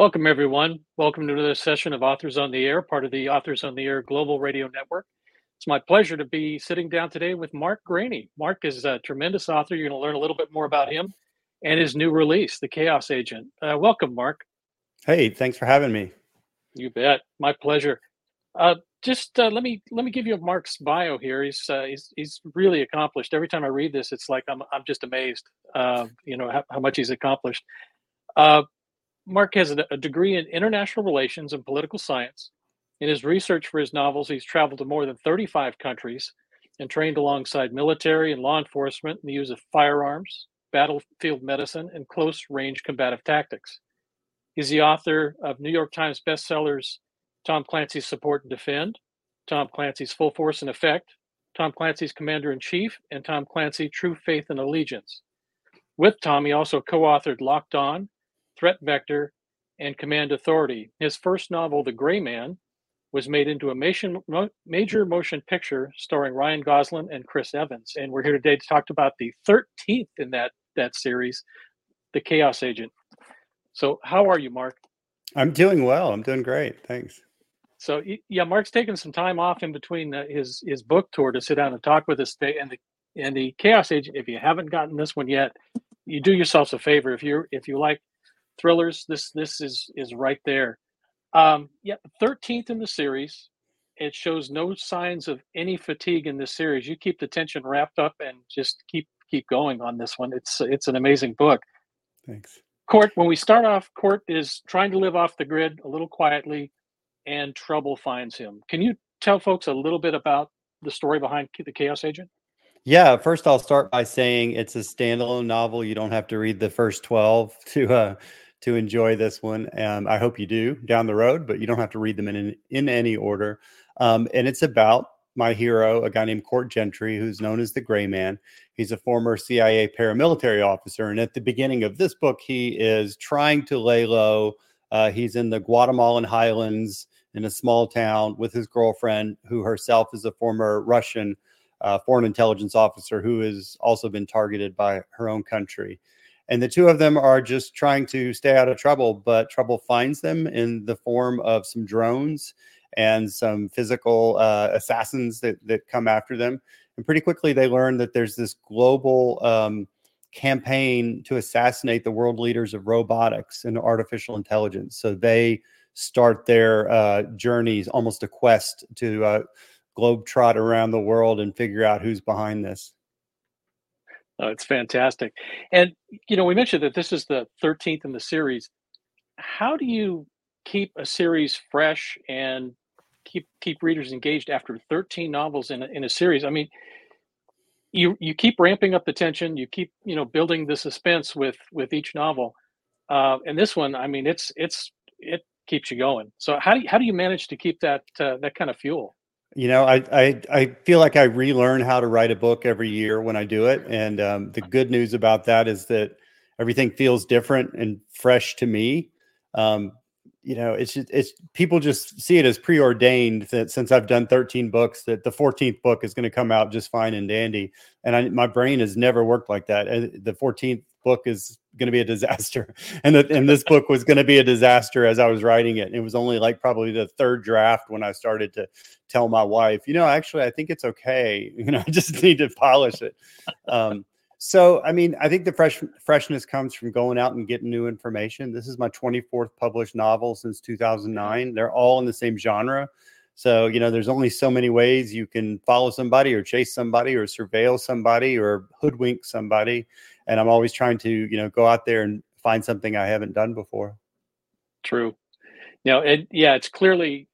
Welcome, everyone. Welcome to another session of Authors on the Air, part of the Authors on the Air Global Radio Network. It's my pleasure to be sitting down today with Mark Greaney. Mark is a tremendous author. You're going to learn a little bit more about him and his new release, The Chaos Agent. Welcome, Mark. Hey, thanks for having me. You bet. My pleasure. Let me give you Mark's bio here. He's really accomplished. Every time I read this, it's like I'm just amazed. How much he's accomplished. Mark has a degree in international relations and political science. In his research for his novels, he's traveled to more than 35 countries and trained alongside military and law enforcement in the use of firearms, battlefield medicine, and close-range combative tactics. He's the author of New York Times bestsellers Tom Clancy's Support and Defend, Tom Clancy's Full Force and Effect, Tom Clancy's Commander-in-Chief, and Tom Clancy's True Faith and Allegiance. With Tom, he also co-authored Locked On, Threat Vector, and Command Authority. His first novel, The Gray Man, was made into a major motion picture starring Ryan Gosling and Chris Evans. And we're here today to talk about the 13th in that series, The Chaos Agent. So how are you, Mark? I'm doing well. I'm doing great. Thanks. So, yeah, Mark's taken some time off in between his book tour to sit down and talk with us today. And the Chaos Agent, if you haven't gotten this one yet, you do yourselves a favor. If you like thrillers, this is right there. 13th in the series. It shows no signs of any fatigue in this series. You keep the tension wrapped up and just keep going on this one. It's an amazing book. Thanks. Court, when we start off, Court is trying to live off the grid a little quietly, and trouble finds him. Can you tell folks a little bit about the story behind The Chaos Agent? Yeah, first I'll start by saying it's a standalone novel. You don't have to read the first 12 to enjoy this one. I hope you do down the road, but you don't have to read them in any order. And it's about my hero, a guy named Court Gentry, who's known as the Gray Man. He's a former CIA paramilitary officer. And at the beginning of this book, he is trying to lay low. He's in the Guatemalan highlands in a small town with his girlfriend, who herself is a former Russian foreign intelligence officer who has also been targeted by her own country. And the two of them are just trying to stay out of trouble, but trouble finds them in the form of some drones and some physical assassins that come after them. And pretty quickly, they learn that there's this global campaign to assassinate the world leaders of robotics and artificial intelligence. So they start their journeys, almost a quest to globetrot around the world and figure out who's behind this. Oh, it's fantastic. And, we mentioned that this is the 13th in the series. How do you keep a series fresh and keep readers engaged after 13 novels in a series? I mean, you keep ramping up the tension. You keep, building the suspense with each novel. And this one, I mean, it keeps you going. So how do you manage to keep that kind of fuel? I feel like I relearn how to write a book every year when I do it. And the good news about that is that everything feels different and fresh to me. People just see it as preordained that since I've done 13 books, that the 14th book is going to come out just fine and dandy. And my brain has never worked like that. The 14th book is going to be a disaster. And this book was going to be a disaster as I was writing it. It was only like probably the third draft when I started to tell my wife, actually, I think it's okay. I just need to polish it. I think the freshness comes from going out and getting new information. This is my 24th published novel since 2009. They're all in the same genre. So, there's only so many ways you can follow somebody or chase somebody or surveil somebody or hoodwink somebody. And I'm always trying to, go out there and find something I haven't done before. True. It's clearly,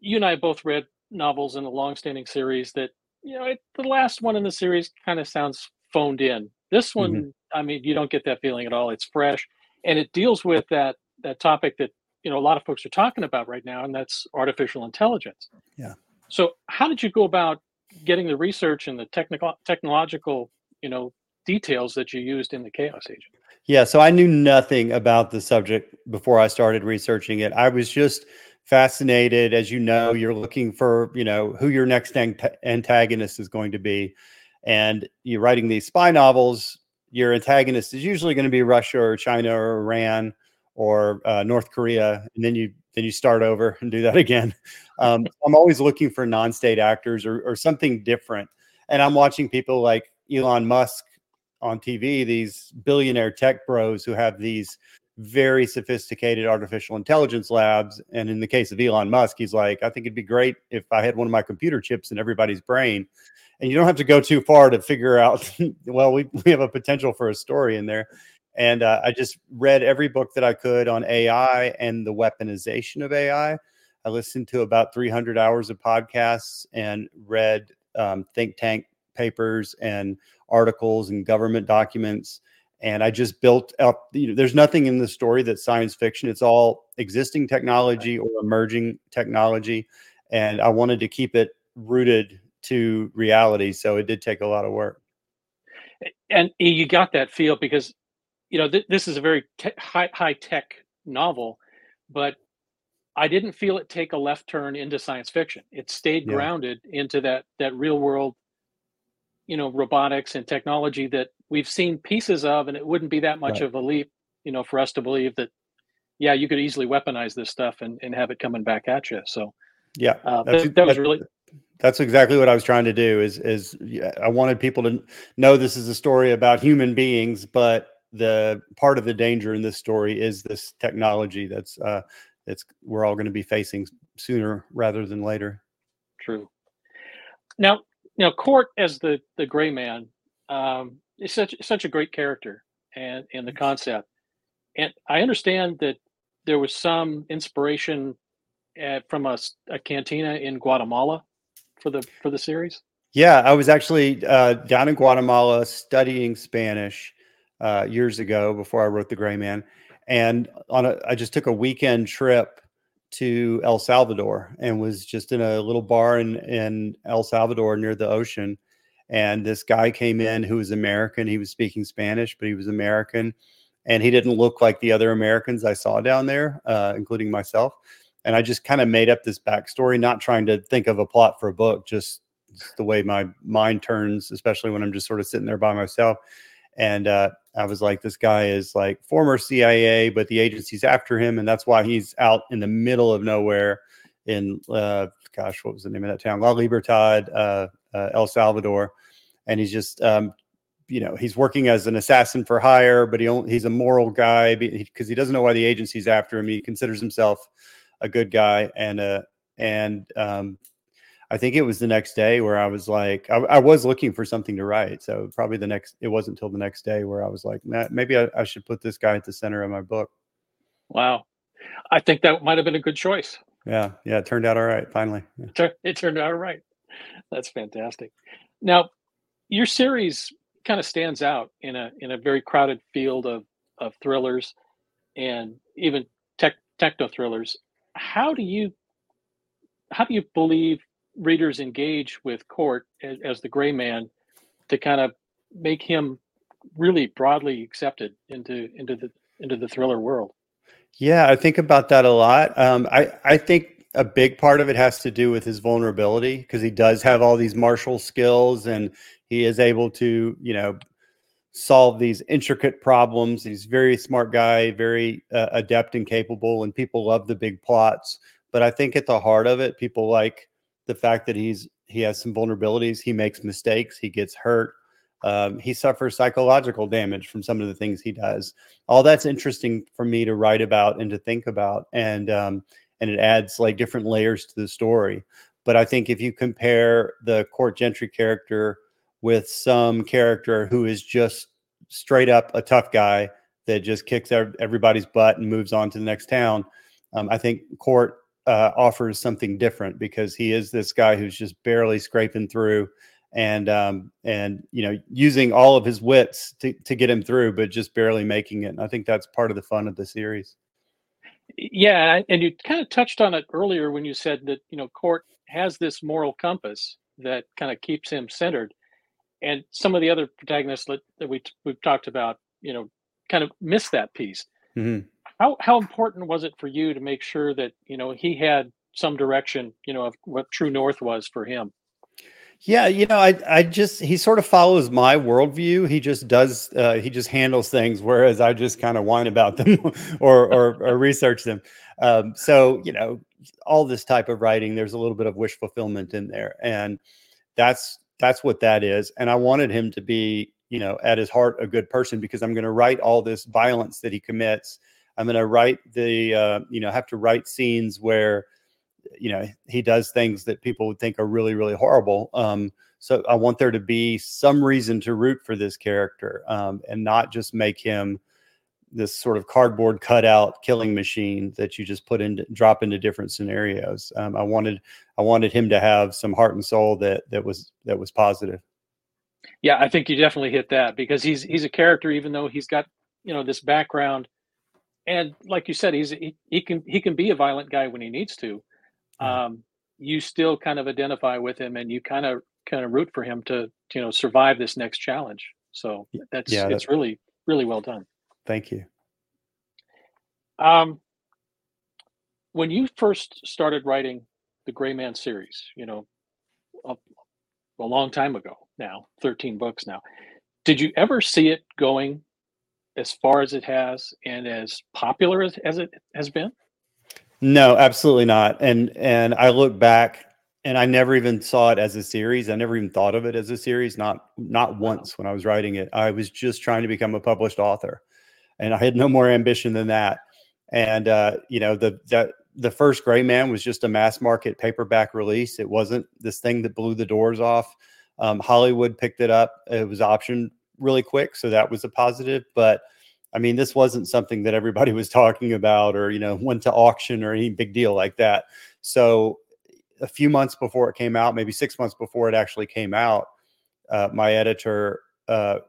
you and I both read novels in a longstanding series that, the last one in the series kind of sounds phoned in. This one, mm-hmm. You don't get that feeling at all. It's fresh. And it deals with that topic that, a lot of folks are talking about right now, and that's artificial intelligence. Yeah. So how did you go about getting the research and the technological, details that you used in The Chaos Agent? Yeah. So I knew nothing about the subject before I started researching it. I was just fascinated. As you're looking for, who your next antagonist is going to be. And you're writing these spy novels, your antagonist is usually going to be Russia or China or Iran or North Korea, and then you start over and do that again. I'm always looking for non-state actors or something different. And I'm watching people like Elon Musk on TV, these billionaire tech bros who have these very sophisticated artificial intelligence labs. And in the case of Elon Musk, he's like, I think it'd be great if I had one of my computer chips in everybody's brain. And you don't have to go too far to figure out, well, we have a potential for a story in there. And I just read every book that I could on AI and the weaponization of AI. I listened to about 300 hours of podcasts and read think tank papers and articles and government documents. And I just built up, there's nothing in the story that's science fiction. It's all existing technology or emerging technology. And I wanted to keep it rooted to reality. So it did take a lot of work. And you got that feel because, this is a very high tech novel, but I didn't feel it take a left turn into science fiction. It stayed grounded into that real world, robotics and technology that we've seen pieces of, and it wouldn't be that much of a leap, for us to believe that, you could easily weaponize this stuff and have it coming back at you. So, that's exactly what I was trying to do is I wanted people to know this is a story about human beings, but the part of the danger in this story is this technology that's we're all going to be facing sooner rather than later. True. Now Court as the Gray Man, is such a great character and the concept. And I understand that there was some inspiration from a cantina in Guatemala for the series. Yeah, I was actually down in Guatemala studying Spanish years ago before I wrote The Gray Man. And I just took a weekend trip to El Salvador and was just in a little bar in El Salvador near the ocean. And this guy came in who was American. He was speaking Spanish, but he was American. And he didn't look like the other Americans I saw down there, including myself. And I just kind of made up this backstory, not trying to think of a plot for a book, just the way my mind turns, especially when I'm just sort of sitting there by myself. And I was like, this guy is like former CIA, but the agency's after him. And that's why he's out in the middle of nowhere in, what was the name of that town? La Libertad, El Salvador. And he's just, he's working as an assassin for hire, but he's a moral guy because he doesn't know why the agency's after him. He considers himself a good guy. And I think it was the next day where I was like, I was looking for something to write. So probably it wasn't till the next day where I was like, maybe I should put this guy at the center of my book. Wow. I think that might've been a good choice. Yeah. Yeah. It turned out all right. Finally. Yeah. It turned out all right. That's fantastic. Now your series kind of stands out in a very crowded field of thrillers and even techno thrillers. How do you believe readers engage with Court as the Gray Man to kind of make him really broadly accepted into the thriller world? Yeah, I think about that a lot. I think a big part of it has to do with his vulnerability because he does have all these martial skills and he is able to, solve these intricate problems. He's a very smart guy, very adept and capable, and people love the big plots. But I think at the heart of it, people like the fact that he has some vulnerabilities. He makes mistakes. He gets hurt. He suffers psychological damage from some of the things he does. All that's interesting for me to write about and to think about. And it adds like different layers to the story. But I think if you compare the Court Gentry character with some character who is just straight up a tough guy that just kicks everybody's butt and moves on to the next town, I think Court offers something different because he is this guy who's just barely scraping through and using all of his wits to get him through, but just barely making it. And I think that's part of the fun of the series. Yeah. And you kind of touched on it earlier when you said that, Court has this moral compass that kind of keeps him centered. And some of the other protagonists that we've talked about, kind of missed that piece. Mm-hmm. How important was it for you to make sure that, he had some direction, of what true north was for him? Yeah, you know, he sort of follows my worldview. He just does, he just handles things, whereas I just kind of whine about them or research them. So, you know, all this type of writing, there's a little bit of wish fulfillment in there. And that's what that is. And I wanted him to be, you know, at his heart, a good person, because I'm going to write all this violence that he commits. I'm going to write have to write scenes where, you know, he does things that people would think are really, really horrible. So I want there to be some reason to root for this character, and not just make him this sort of cardboard cutout killing machine that you just drop into different scenarios. I wanted him to have some heart and soul that was positive. Yeah, I think you definitely hit that, because he's a character, even though he's got, you know, this background, and like you said, he can be a violent guy when he needs to. You still kind of identify with him, and you kind of root for him to, you know, survive this next challenge. So that's really, really well done. Thank you. When you first started writing the Gray Man series, you know, a long time ago now, 13 books now, did you ever see it going as far as it has and as popular as it has been? No, absolutely not. And I look back, and I never even saw it as a series. I never even thought of it as a series. Not once when I was writing it. I was just trying to become a published author, and I had no more ambition than that. And you know, the first Gray Man was just a mass market paperback release. It wasn't this thing that blew the doors off. Hollywood picked it up. It was optioned really quick, so that was a positive. But I mean, this wasn't something that everybody was talking about, or, you know, went to auction or any big deal like that. So a few months before it came out, maybe 6 months before it actually came out, my editor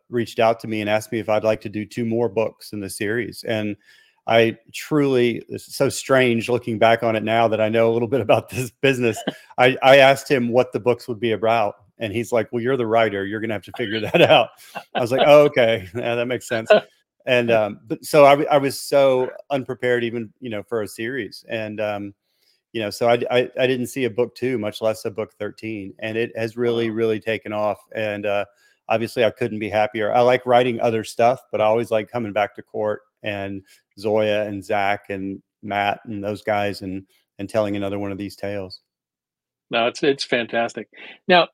reached out to me and asked me if I'd like to do two more books in the series. And I truly, it's so strange looking back on it now that I know a little bit about this business. I asked him what the books would be about. And he's like, well, you're the writer. You're going to have to figure that out. I was like, oh, okay. Yeah, that makes sense. And I was so unprepared, even, you know, for a series. And you know, so I didn't see a book 2, much less a book 13, and it has really, really taken off. And obviously, I couldn't be happier. I like writing other stuff, but I always like coming back to Court and Zoya and Zach and Matt and those guys, and telling another one of these tales. No, it's fantastic. Now,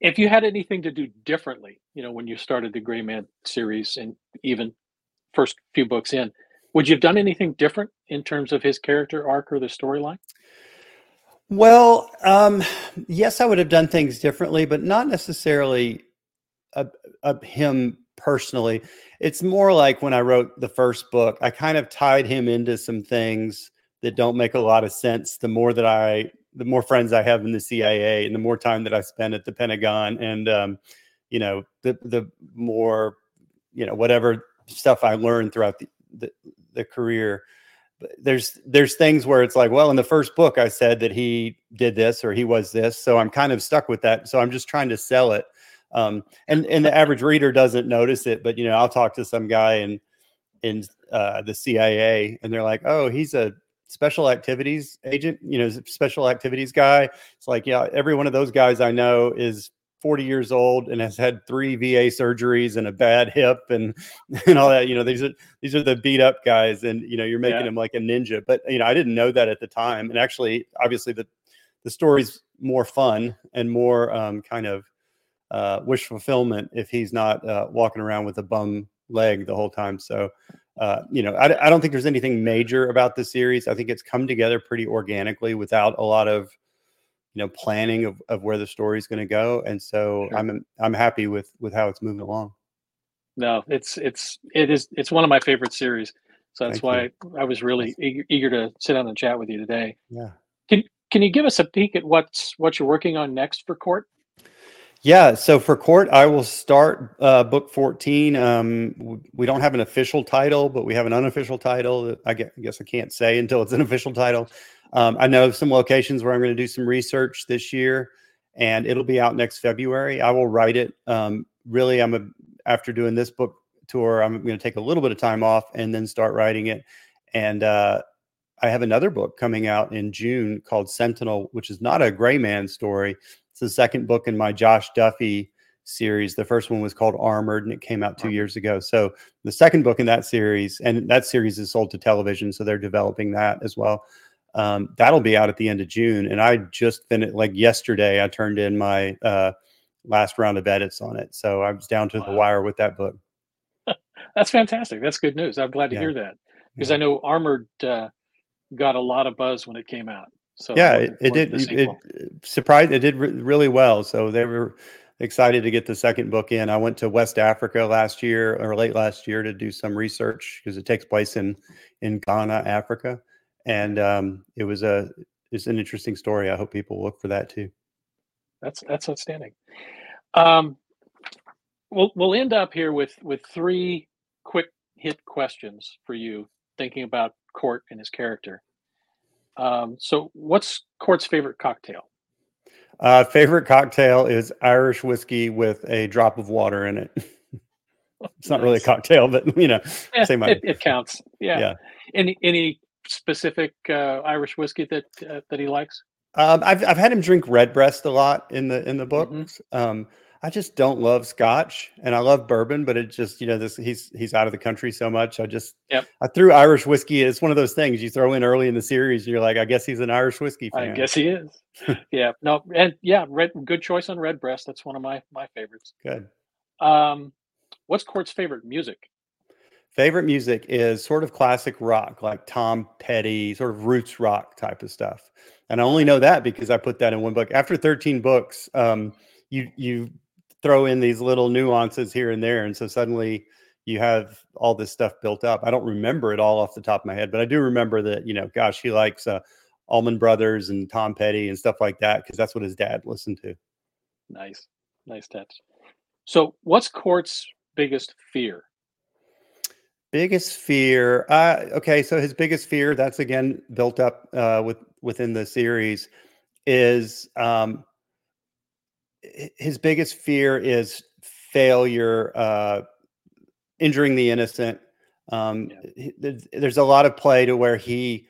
if you had anything to do differently, you know, when you started the Gray Man series, and even first few books in, would you have done anything different in terms of his character arc or the storyline? Well, yes, I would have done things differently, but not necessarily of him personally. It's more like when I wrote the first book, I kind of tied him into some things that don't make a lot of sense. The more friends I have in the CIA, and the more time that I spend at the Pentagon, and you know, the more, you know, whatever stuff I learned throughout the career. There's things where it's like, well, in the first book I said that he did this or he was this, so I'm kind of stuck with that. So I'm just trying to sell it, and the average reader doesn't notice it. But you know, I'll talk to some guy in the CIA, and they're like, oh, he's a special activities agent, you know, special activities guy. It's like, yeah, every one of those guys I know is 40 years old and has had 3 VA surgeries and a bad hip and all that. You know, these are the beat up guys, and, you know, you're making him like a ninja. But, you know, I didn't know that at the time. And actually, obviously the story's more fun and more kind of wish fulfillment if he's not walking around with a bum leg the whole time. So, you know, I don't think there's anything major about the series. I think it's come together pretty organically without a lot of, you know, planning of where the story's going to go. And so I'm happy with how it's moving along. No, it's one of my favorite series. So that's why I was really eager to sit down and chat with you today. Yeah. Can you give us a peek at what you're working on next for Court? Yeah. So for Court, I will start book 14. We don't have an official title, but we have an unofficial title that I guess I can't say until it's an official title. I know some locations where I'm going to do some research this year, and it'll be out next February. I will write it. Really, after doing this book tour, I'm going to take a little bit of time off and then start writing it. And I have another book coming out in June called Sentinel, which is not a Gray Man story. It's the second book in my Josh Duffy series. The first one was called Armored, and it came out 2 years ago. So the second book in that series, and that series is sold to television, so they're developing that as well. That'll be out at the end of June. And I just finished, like yesterday, I turned in my last round of edits on it. So I was down to the wire with that book. That's fantastic. That's good news. I'm glad to hear that, because I know Armored got a lot of buzz when it came out. So It did really well. So they were excited to get the second book in. I went to West Africa last year, or late last year, to do some research, because it takes place in Ghana, Africa. And it's an interesting story. I hope people look for that too. That's outstanding. We'll end up here with three quick hit questions for you, thinking about Court and his character. So what's Court's favorite cocktail? Favorite cocktail is Irish whiskey with a drop of water in it. It's not really a cocktail, but it counts. Yeah. Any specific Irish whiskey that he likes? I've had him drink Redbreast a lot in the books. Mm-hmm. I just don't love Scotch, and I love bourbon, but it just, he's out of the country so much. I threw Irish whiskey. It's one of those things you throw in early in the series, and you're like, I guess he's an Irish whiskey fan. I guess he is. Good choice on Redbreast. That's one of my favorites. Good. What's Court's favorite music? Favorite music is sort of classic rock, like Tom Petty, sort of roots rock type of stuff. And I only know that because I put that in one book. After 13 books, you throw in these little nuances here and there, and so suddenly you have all this stuff built up. I don't remember it all off the top of my head, but I do remember that, he likes Allman Brothers and Tom Petty and stuff like that, because that's what his dad listened to. Nice touch. So what's Court's biggest fear? Biggest fear. So his biggest fear, that's again built up within the series, is his biggest fear is failure, injuring the innocent. There's a lot of play to where he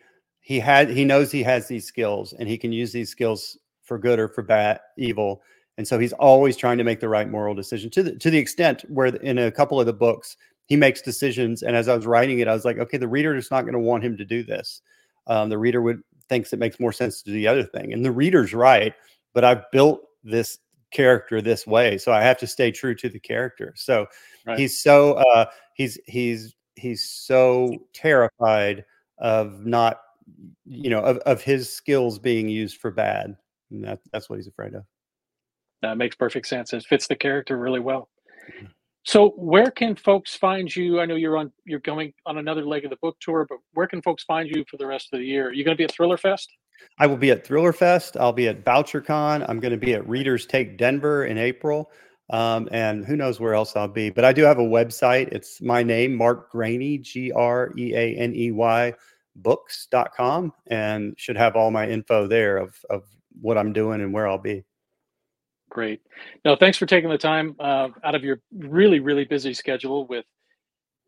knows he has these skills, and he can use these skills for good or for bad, evil. And so he's always trying to make the right moral decision, to the extent where in a couple of the books he makes decisions. And as I was writing it, I was like, okay, the reader is not going to want him to do this. The reader thinks it makes more sense to do the other thing. And the reader's right, but I've built this character this way, so I have to stay true to the character. So he's so terrified of not, of his skills being used for bad, and that's what he's afraid of. That makes perfect sense. It fits the character really well. So where can folks find you? I know you're going on another leg of the book tour, but where can folks find you for the rest of the year? Are you going to be at Thriller Fest? I will be at Thriller Fest. I'll be at Bouchercon. I'm going to be at Readers Take Denver in April. And who knows where else I'll be. But I do have a website. It's my name, Mark Greaney, Greaney, books.com. And should have all my info there of what I'm doing and where I'll be. Great. No, thanks for taking the time out of your really, really busy schedule with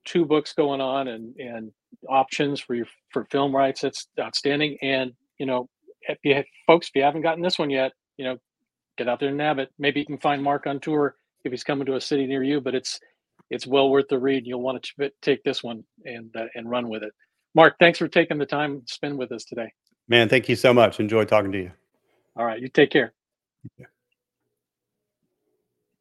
two books going on and options for film rights. That's outstanding. And if you haven't gotten this one yet, get out there and nab it. Maybe you can find Mark on tour if he's coming to a city near you, but it's well worth the read. You'll want to take this one and run with it. Mark, thanks for taking the time to spend with us today. Man, thank you so much. Enjoy talking to you. All right. You take care. Yeah.